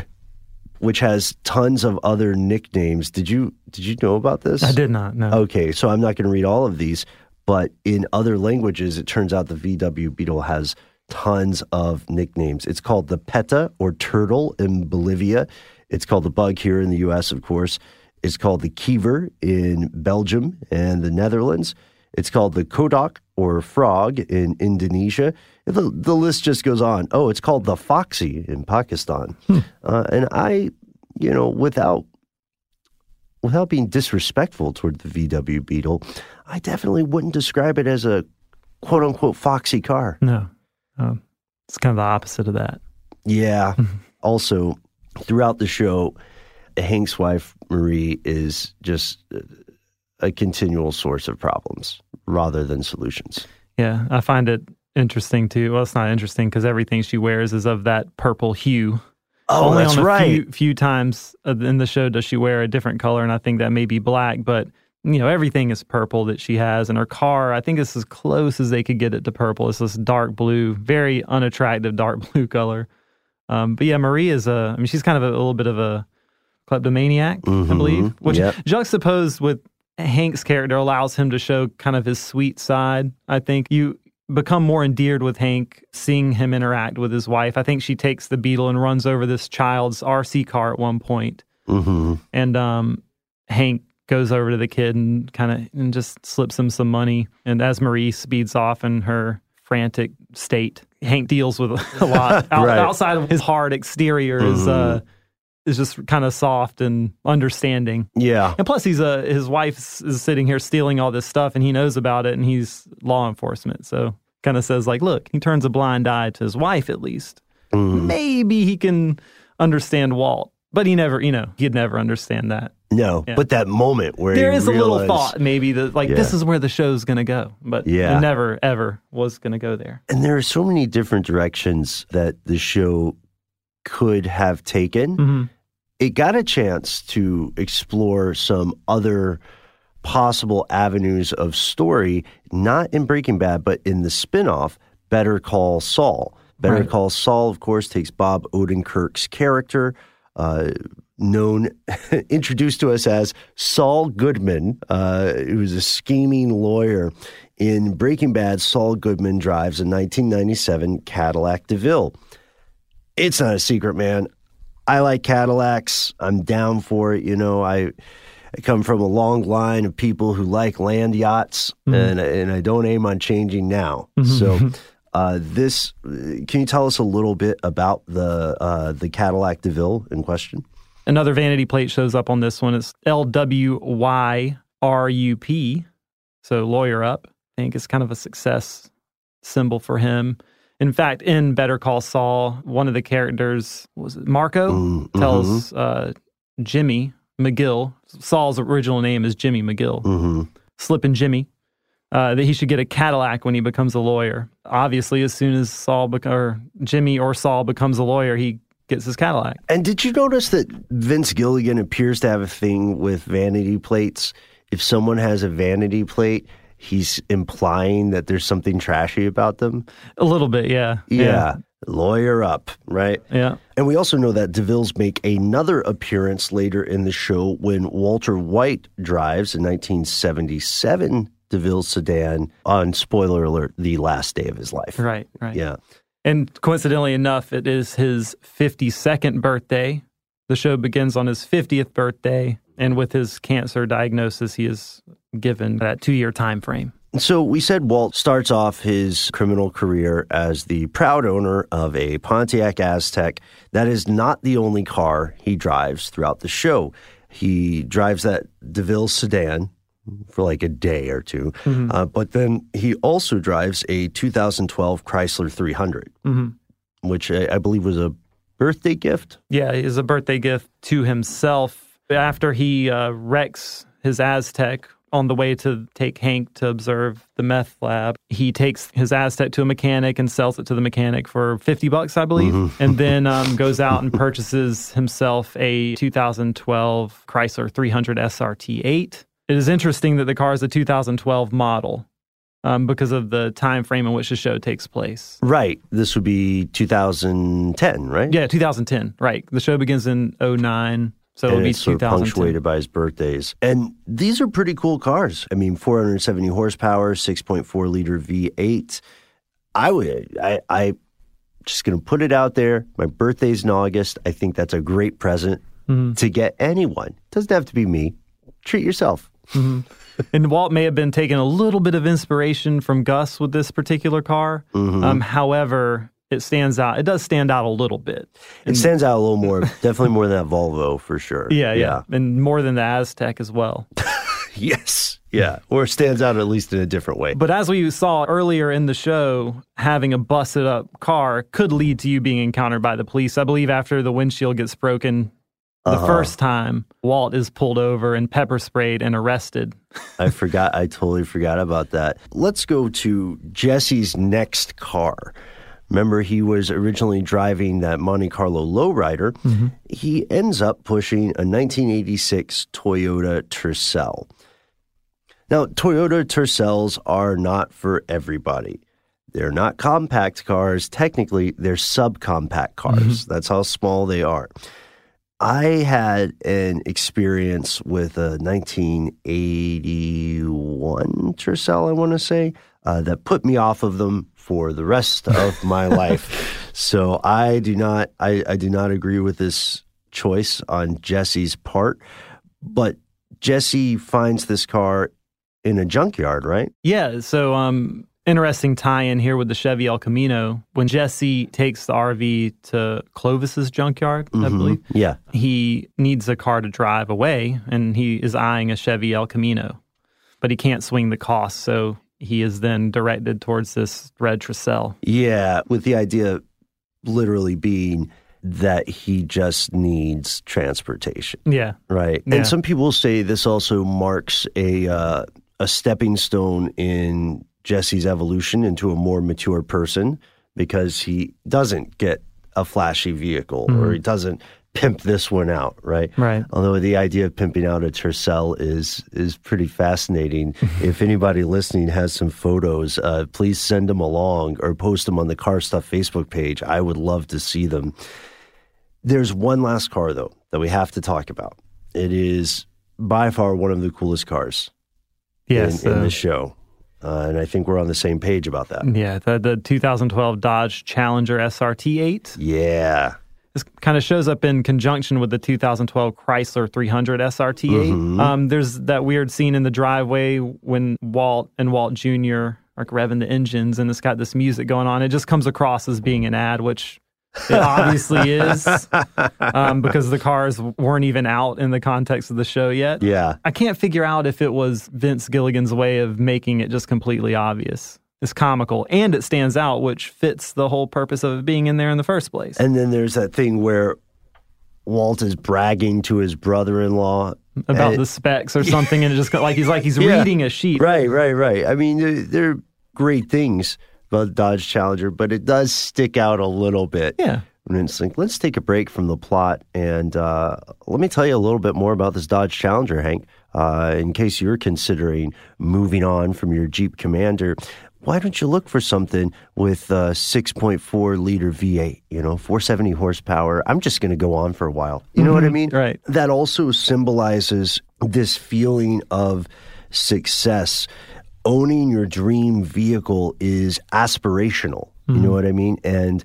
which has tons of other nicknames. Did you did you know about this? I did not, no. Okay, so I'm not going to read all of these, but in other languages, it turns out the V W Beetle has tons of nicknames. It's called the Peta, or Turtle, in Bolivia. It's called the Bug here in the U S, of course. It's called the Kiever in Belgium and the Netherlands. It's called the Kodok, or Frog, in Indonesia. The, the list just goes on. Oh, it's called the Foxy in Pakistan. Hmm. Uh, and I, you know, without without being disrespectful toward the V W Beetle, I definitely wouldn't describe it as a quote-unquote foxy car. No. Um, it's kind of the opposite of that. Yeah. Also, throughout the show, Hank's wife, Marie, is just... Uh, a continual source of problems rather than solutions. Yeah, I find it interesting too. Well, it's not interesting because everything she wears is of that purple hue. Oh, only that's on a right. Few, few times in the show does she wear a different color, and I think that may be black, but you know, everything is purple that she has. And her car, I think it's as close as they could get it to purple. It's this dark blue, very unattractive dark blue color. Um, but yeah, Marie is a, I mean, she's kind of a, a little bit of a kleptomaniac, mm-hmm. I believe, which yep. juxtaposed with Hank's character allows him to show kind of his sweet side, I think. You become more endeared with Hank, seeing him interact with his wife. I think she takes the Beetle and runs over this child's R C car at one point. Mm-hmm. And um, Hank goes over to the kid and kind of and just slips him some money. And as Marie speeds off in her frantic state, Hank deals with a lot. Out, right. Outside of his hard exterior mm-hmm. is... Uh, is just kind of soft and understanding. Yeah. And plus he's a, his wife is sitting here stealing all this stuff and he knows about it and he's law enforcement. So kind of says like, look, he turns a blind eye to his wife at least. Mm. Maybe he can understand Walt, but he never, you know, he'd never understand that. No, yeah. But that moment where there is realize, a little thought maybe that like yeah. this is where the show's going to go, but yeah. it never ever was going to go there. And there are so many different directions that the show could have taken. Mm-hmm. It got a chance to explore some other possible avenues of story, not in Breaking Bad, but in the spinoff, Better Call Saul. Better right. Call Saul, of course, takes Bob Odenkirk's character, uh, known, introduced to us as Saul Goodman, uh, who is a scheming lawyer. In Breaking Bad, Saul Goodman drives a nineteen ninety-seven Cadillac DeVille. It's not a secret, man. I like Cadillacs. I'm down for it. You know, I, I come from a long line of people who like land yachts, mm-hmm. and, and I don't aim on changing now. Mm-hmm. So uh, this, can you tell us a little bit about the uh, the Cadillac DeVille in question? Another vanity plate shows up on this one. It's L W Y R U P, so lawyer up. I think it's kind of a success symbol for him. In fact, in Better Call Saul, one of the characters, was it Marco, mm-hmm. tells uh, Jimmy McGill, Saul's original name is Jimmy McGill, mm-hmm. Slippin' Jimmy, uh, that he should get a Cadillac when he becomes a lawyer. Obviously, as soon as Saul be- or Jimmy or Saul becomes a lawyer, he gets his Cadillac. And did you notice that Vince Gilligan appears to have a thing with vanity plates? If someone has a vanity plate, he's implying that there's something trashy about them. A little bit, yeah. Yeah. yeah. Lawyer up, right? Yeah. And we also know that DeVille's make another appearance later in the show when Walter White drives a nineteen seventy-seven DeVille sedan on, spoiler alert, the last day of his life. Right, right. Yeah. And coincidentally enough, it is his fifty-second birthday. The show begins on his fiftieth birthday. And with his cancer diagnosis, he is given that two-year time frame. So we said Walt starts off his criminal career as the proud owner of a Pontiac Aztek. That is not the only car he drives throughout the show. He drives that DeVille sedan for like a day or two. Mm-hmm. Uh, but then he also drives a two thousand twelve Chrysler three hundred, mm-hmm. which I, I believe was a birthday gift. Yeah, it was a birthday gift to himself. After he uh, wrecks his Aztek on the way to take Hank to observe the meth lab, he takes his Aztek to a mechanic and sells it to the mechanic for fifty bucks, I believe, mm-hmm. and then um, goes out and purchases himself a two thousand twelve Chrysler three hundred S R T eight. It is interesting that the car is a two thousand twelve model um, because of the time frame in which the show takes place. Right. This would be two thousand ten, right? Yeah, two thousand ten, right. The show begins in oh nine. So it'll be sort of punctuated by his birthdays. And these are pretty cool cars. I mean, four hundred seventy horsepower, six point four liter V eight. I would, I, I just going to put it out there. My birthday's in August. I think that's a great present mm-hmm. to get anyone. Doesn't have to be me. Treat yourself. Mm-hmm. And Walt may have been taking a little bit of inspiration from Gus with this particular car. Mm-hmm. Um, however... It stands out. It does stand out a little bit. And it stands out a little more, definitely more than that Volvo for sure. Yeah, yeah, yeah. And more than the Aztek as well. Yes, yeah. Or it stands out at least in a different way. But as we saw earlier in the show, having a busted up car could lead to you being encountered by the police. I believe after the windshield gets broken, The uh-huh. first time Walt is pulled over and pepper sprayed and arrested. I forgot. I totally forgot about that. Let's go to Jesse's next car. Remember, he was originally driving that Monte Carlo lowrider. Mm-hmm. He ends up pushing a nineteen eighty-six Toyota Tercel. Now, Toyota Tercels are not for everybody. They're not compact cars. Technically, they're subcompact cars. Mm-hmm. That's how small they are. I had an experience with a nineteen eighty-one Tercel, I want to say, uh, that put me off of them for the rest of my life. So I do not, I, I do not agree with this choice on Jesse's part. But Jesse finds this car in a junkyard, right? Yeah. So, um, interesting tie-in here with the Chevy El Camino. When Jesse takes the R V to Clovis's junkyard, mm-hmm. I believe, yeah, he needs a car to drive away, and he is eyeing a Chevy El Camino, but he can't swing the cost, so he is then directed towards this red Tercel. Yeah, with the idea literally being that he just needs transportation. Yeah. Right. Yeah. And some people say this also marks a uh, a stepping stone in Jesse's evolution into a more mature person, because he doesn't get a flashy vehicle mm-hmm. or he doesn't pimp this one out, right? Right. Although the idea of pimping out a Tercel is is pretty fascinating. If anybody listening has some photos, uh, please send them along or post them on the Car Stuff Facebook page. I would love to see them. There's one last car, though, that we have to talk about. It is by far one of the coolest cars yes, in, uh... in the show. Uh, and I think we're on the same page about that. Yeah, the, the two thousand twelve Dodge Challenger S R T eight. Yeah. This kind of shows up in conjunction with the two thousand twelve Chrysler three hundred S R T eight. Mm-hmm. Um, there's that weird scene in the driveway when Walt and Walt Junior are revving the engines, and it's got this music going on. It just comes across as being an ad, which it obviously is, um, because the cars weren't even out in the context of the show yet. Yeah. I can't figure out if it was Vince Gilligan's way of making it just completely obvious. It's comical, and it stands out, which fits the whole purpose of it being in there in the first place. And then there's that thing where Walt is bragging to his brother-in-law about the specs or something, and it just like he's like he's yeah. reading a sheet. Right, right, right. I mean, they're, they're great things about Dodge Challenger, but it does stick out a little bit. Yeah. And it's like, let's take a break from the plot, and uh, let me tell you a little bit more about this Dodge Challenger, Hank, uh, in case you're considering moving on from your Jeep Commander. Why don't you look for something with a six point four liter V eight, you know, four hundred seventy horsepower? I'm just going to go on for a while. You know mm-hmm, what I mean? Right. That also symbolizes this feeling of success. Owning your dream vehicle is aspirational. Mm-hmm. You know what I mean? And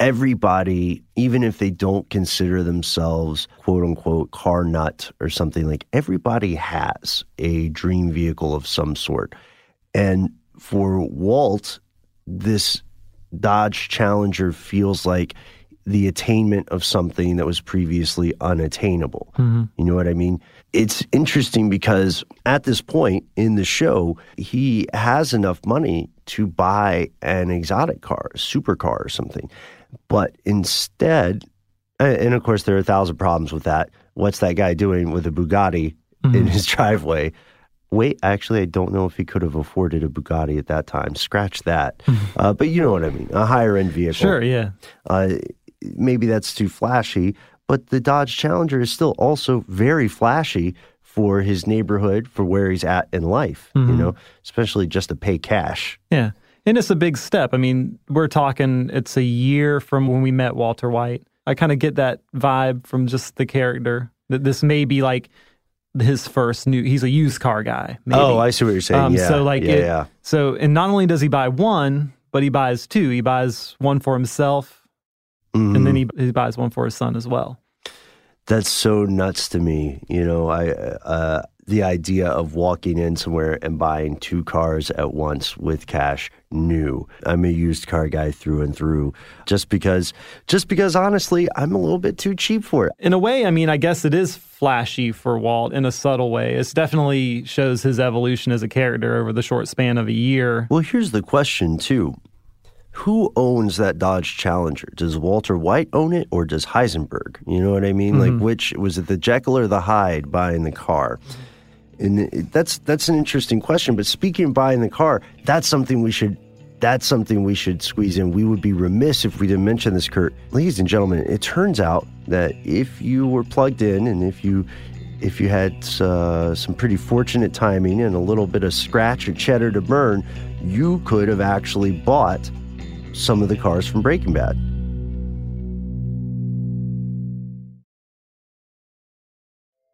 everybody, even if they don't consider themselves, quote unquote, car nut or something, like everybody has a dream vehicle of some sort. And for Walt, this Dodge Challenger feels like the attainment of something that was previously unattainable. Mm-hmm. You know what I mean? It's interesting because at this point in the show, he has enough money to buy an exotic car, a supercar or something. But instead, and of course there are a thousand problems with that. What's that guy doing with a Bugatti mm-hmm. in his driveway? Wait, actually, I don't know if he could have afforded a Bugatti at that time. Scratch that. uh, but you know what I mean. A higher-end vehicle. Sure, yeah. Uh, maybe that's too flashy, but the Dodge Challenger is still also very flashy for his neighborhood, for where he's at in life, mm-hmm. you know, especially just to pay cash. Yeah, and it's a big step. I mean, we're talking, it's a year from when we met Walter White. I kind of get that vibe from just the character, that this may be like his first new, he's a used car guy. Maybe. Oh, I see what you're saying. Um, yeah. So like, yeah, it, yeah. So, and not only does he buy one, but he buys two. He buys one for himself, mm-hmm. and then he, he buys one for his son as well. That's so nuts to me. You know, I uh, the idea of walking in somewhere and buying two cars at once with cash, new. I'm a used car guy through and through, just because, just because honestly, I'm a little bit too cheap for it. In a way, I mean, I guess it is flashy for Walt in a subtle way. It definitely shows his evolution as a character over the short span of a year. Well, here's the question, too. who owns that Dodge Challenger? Does Walter White own it, or does Heisenberg? You know what I mean? Mm-hmm. Like, which was it, the Jekyll or the Hyde buying the car? And it, that's that's an interesting question. But speaking of buying the car, that's something we should that's something we should squeeze in. We would be remiss if we didn't mention this, Kurt. Ladies and gentlemen, it turns out that if you were plugged in, and if you if you had uh, some pretty fortunate timing and a little bit of scratch or cheddar to burn, you could have actually bought some of the cars from Breaking Bad.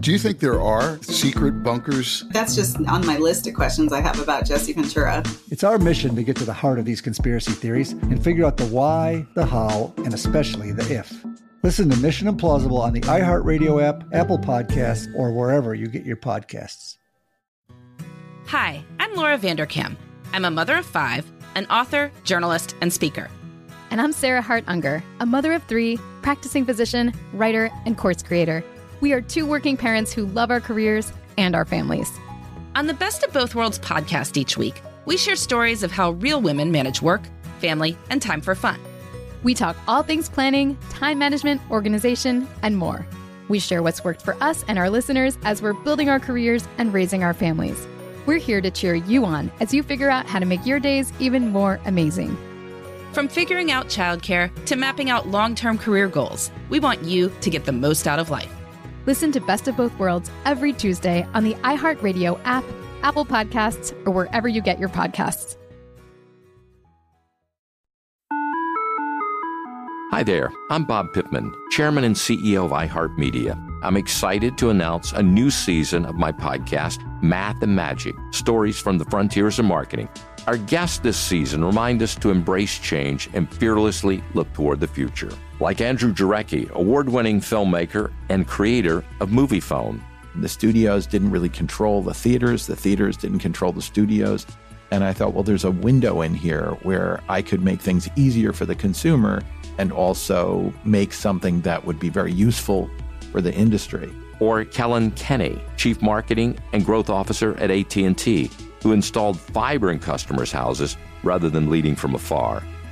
Do you think there are secret bunkers? That's just on my list of questions I have about Jesse Ventura. It's our mission to get to the heart of these conspiracy theories and figure out the why, the how, and especially the if. Listen to Mission Implausible on the iHeartRadio app, Apple Podcasts, or wherever you get your podcasts. Hi, I'm Laura Vanderkam. I'm a mother of five, an author, journalist, and speaker. And I'm Sarah Hart Unger, a mother of three, practicing physician, writer, and course creator. We are two working parents who love our careers and our families. On the Best of Both Worlds podcast each week, we share stories of how real women manage work, family, and time for fun. We talk all things planning, time management, organization, and more. We share what's worked for us and our listeners as we're building our careers and raising our families. We're here to cheer you on as you figure out how to make your days even more amazing. From figuring out childcare to mapping out long-term career goals, we want you to get the most out of life. Listen to Best of Both Worlds every Tuesday on the iHeartRadio app, Apple Podcasts, or wherever you get your podcasts. Hi there, I'm Bob Pittman, Chairman and C E O of iHeartMedia. I'm excited to announce a new season of my podcast, Math and Magic, Stories from the Frontiers of Marketing. Our guests this season remind us to embrace change and fearlessly look toward the future. Like Andrew Jarecki, award-winning filmmaker and creator of Movie Phone. The studios didn't really control the theaters. The theaters didn't control the studios. And I thought, well, there's a window in here where I could make things easier for the consumer and also make something that would be very useful for the industry. Or Kellen Kenny, Chief Marketing and Growth Officer at A T and T, who installed fiber in customers' houses rather than leading from afar.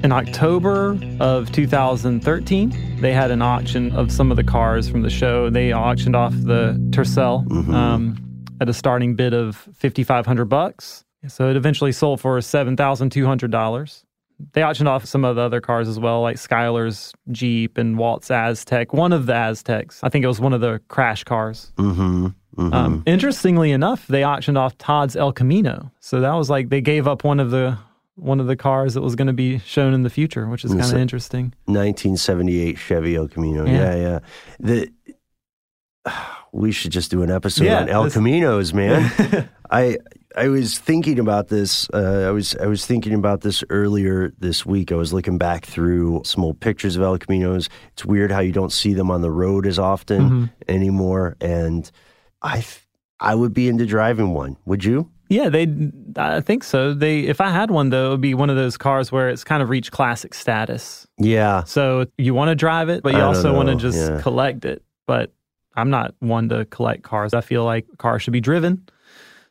In October of two thousand thirteen, they had an auction of some of the cars from the show. They auctioned off the Tercel mm-hmm. um, at a starting bid of fifty-five hundred bucks. So it eventually sold for seven thousand two hundred dollars. They auctioned off some of the other cars as well, like Skyler's Jeep and Walt's Aztek. One of the Aztecs, I think it was one of the crash cars. Mm-hmm. Mm-hmm. Um, interestingly enough, they auctioned off Todd's El Camino. So that was like they gave up one of the... one of the cars that was going to be shown in the future, which is kind of interesting. nineteen seventy-eight Chevy El Camino. Yeah, yeah. yeah. The uh, we should just do an episode yeah, on El this, Caminos, man. I I was thinking about this. Uh, I was I was thinking about this earlier this week. I was looking back through some old pictures of El Caminos. It's weird how you don't see them on the road as often mm-hmm. anymore. And I I would be into driving one. Would you? Yeah, they. I think so. They. If I had one, though, it would be one of those cars where it's kind of reached classic status. Yeah. So you want to drive it, but you I also want to just yeah. collect it. But I'm not one to collect cars. I feel like cars should be driven.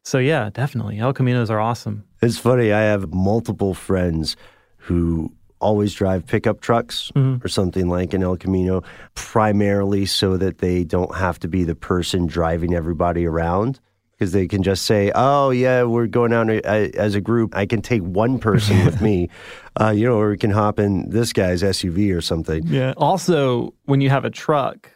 So yeah, definitely. El Caminos are awesome. It's funny. I have multiple friends who always drive pickup trucks mm-hmm. or something like an El Camino, primarily so that they don't have to be the person driving everybody around, because they can just say, oh, yeah, we're going out as a group. I can take one person with me, uh, you know, or we can hop in this guy's S U V or something. Yeah. Also, when you have a truck,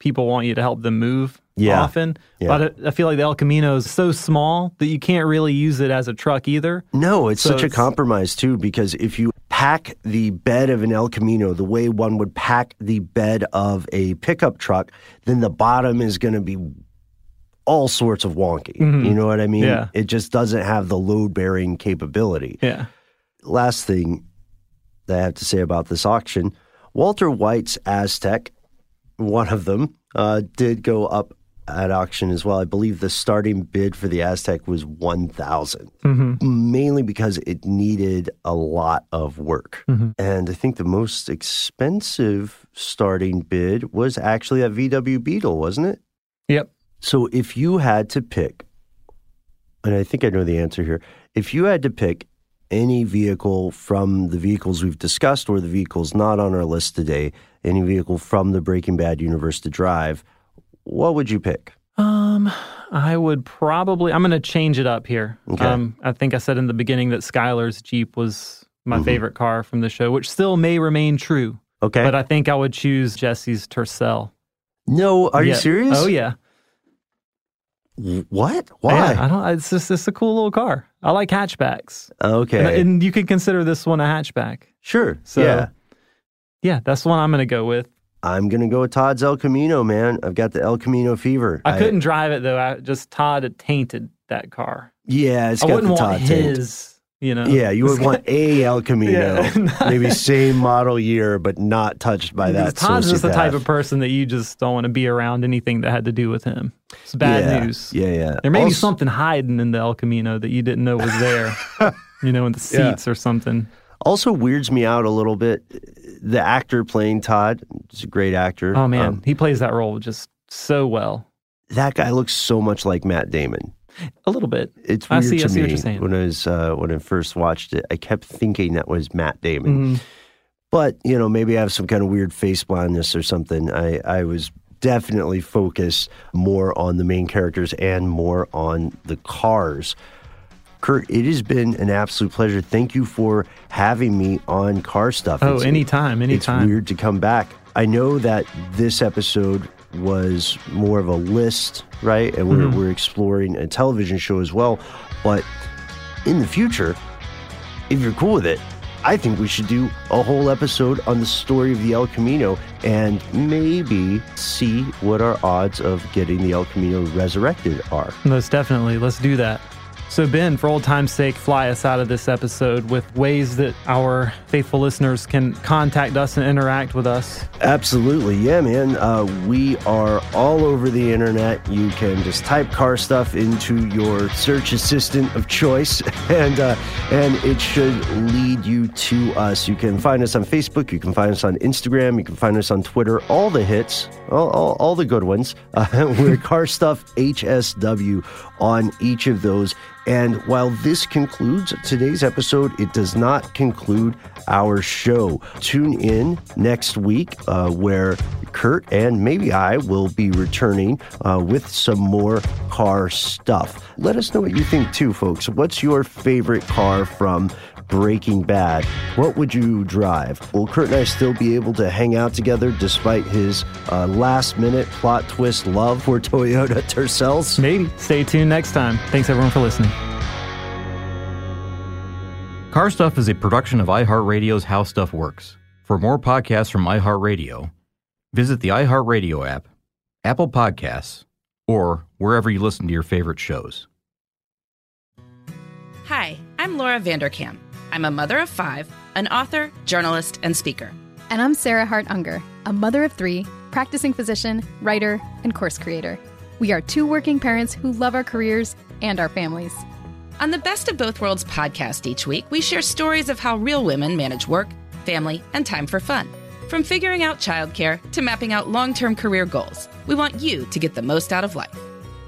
people want you to help them move yeah. often. Yeah. But I feel like the El Camino is so small that you can't really use it as a truck either. No, it's so such it's... a compromise, too, because if you pack the bed of an El Camino the way one would pack the bed of a pickup truck, then the bottom is going to be all sorts of wonky. Mm-hmm. You know what I mean? Yeah. It just doesn't have the load-bearing capability. Yeah. Last thing that I have to say about this auction, Walter White's Aztek, one of them, uh, did go up at auction as well. I believe the starting bid for the Aztek was one thousand dollars, mm-hmm. mainly because it needed a lot of work. Mm-hmm. And I think the most expensive starting bid was actually that V W Beetle, wasn't it? Yep. So if you had to pick, and I think I know the answer here, if you had to pick any vehicle from the vehicles we've discussed or the vehicles not on our list today, any vehicle from the Breaking Bad universe to drive, what would you pick? Um, I would probably, I'm going to change it up here. Okay. Um, I think I said in the beginning that Skyler's Jeep was my mm-hmm. favorite car from the show, which still may remain true. Okay. But I think I would choose Jesse's Tercel. No, are yeah. you serious? Oh, yeah. What? Why? Yeah, I don't. It's just it's a cool little car. I like hatchbacks. Okay, and, and you could consider this one a hatchback. Sure. So, yeah, yeah, that's the one I'm going to go with. I'm going to go with Todd's El Camino, man. I've got the El Camino fever. I, I couldn't drive it though. I just Todd had tainted that car. Yeah, it's I got wouldn't the Todd want his. Taint. You know. Yeah, you would want a El Camino, yeah, maybe same model year, but not touched by that. Todd's sociopath. Just the type of person that you just don't want to be around anything that had to do with him. It's bad yeah, news. Yeah, yeah. There may also be something hiding in the El Camino that you didn't know was there, you know, in the seats yeah. or something. Also weirds me out a little bit. The actor playing Todd, he's a great actor. Oh, man. Um, he plays that role just so well. That guy looks so much like Matt Damon. A little bit. It's weird I see, to I see me. What you're saying. When I, was, uh, when I first watched it, I kept thinking that was Matt Damon. Mm. But, you know, maybe I have some kind of weird face blindness or something. I, I was... definitely focus more on the main characters and more on the cars. Kurt, it has been an absolute pleasure. Thank you for having me on Car Stuff. Oh, it's, anytime, anytime. It's weird to come back. I know that this episode was more of a list, right? And we're, mm-hmm. we're exploring a television show as well. But in the future, if you're cool with it, I think we should do a whole episode on the story of the El Camino and maybe see what our odds of getting the El Camino resurrected are. Most definitely. Let's do that. So, Ben, for old time's sake, fly us out of this episode with ways that our faithful listeners can contact us and interact with us. Absolutely. Yeah, man. Uh, we are all over the internet. You can just type Car Stuff into your search assistant of choice, and uh, and it should lead you to us. You can find us on Facebook. You can find us on Instagram. You can find us on Twitter. All the hits, all, all, all the good ones. Uh, we're Car Stuff H S W on each of those. And while this concludes today's episode, it does not conclude our show. Tune in next week uh, where Kurt and maybe I will be returning uh, with some more car stuff. Let us know what you think too, folks. What's your favorite car from Breaking Bad? What would you drive? Will Kurt and I still be able to hang out together despite his uh, last-minute plot twist love for Toyota Tercels? Maybe. Stay tuned next time. Thanks, everyone, for listening. Car Stuff is a production of iHeartRadio's How Stuff Works. For more podcasts from iHeartRadio, visit the iHeartRadio app, Apple Podcasts, or wherever you listen to your favorite shows. Hi, I'm Laura Vanderkam. I'm a mother of five, an author, journalist, and speaker. And I'm Sarah Hart Unger, a mother of three, practicing physician, writer, and course creator. We are two working parents who love our careers and our families. On the Best of Both Worlds podcast each week, we share stories of how real women manage work, family, and time for fun. From figuring out childcare to mapping out long-term career goals, we want you to get the most out of life.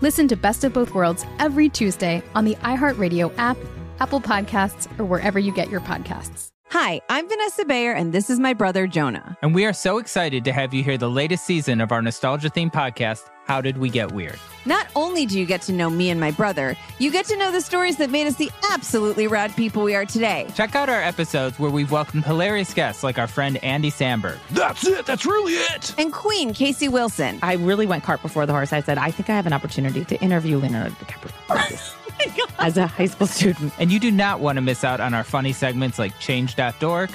Listen to Best of Both Worlds every Tuesday on the iHeartRadio app, Apple Podcasts, or wherever you get your podcasts. Hi, I'm Vanessa Bayer, and this is my brother, Jonah. And we are so excited to have you hear the latest season of our nostalgia-themed podcast, How Did We Get Weird? Not only do you get to know me and my brother, you get to know the stories that made us the absolutely rad people we are today. Check out our episodes where we've welcomed hilarious guests like our friend Andy Samberg. That's it! That's really it! And Queen Casey Wilson. I really went cart before the horse. I said, I think I have an opportunity to interview Leonardo DiCaprio. As a high school student. And you do not want to miss out on our funny segments like Change dot Dork.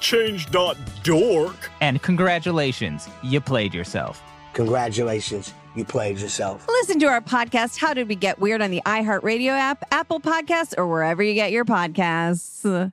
Change dot Dork. And congratulations, you played yourself. Congratulations, you played yourself. Listen to our podcast, How Did We Get Weird, on the iHeartRadio app, Apple Podcasts, or wherever you get your podcasts.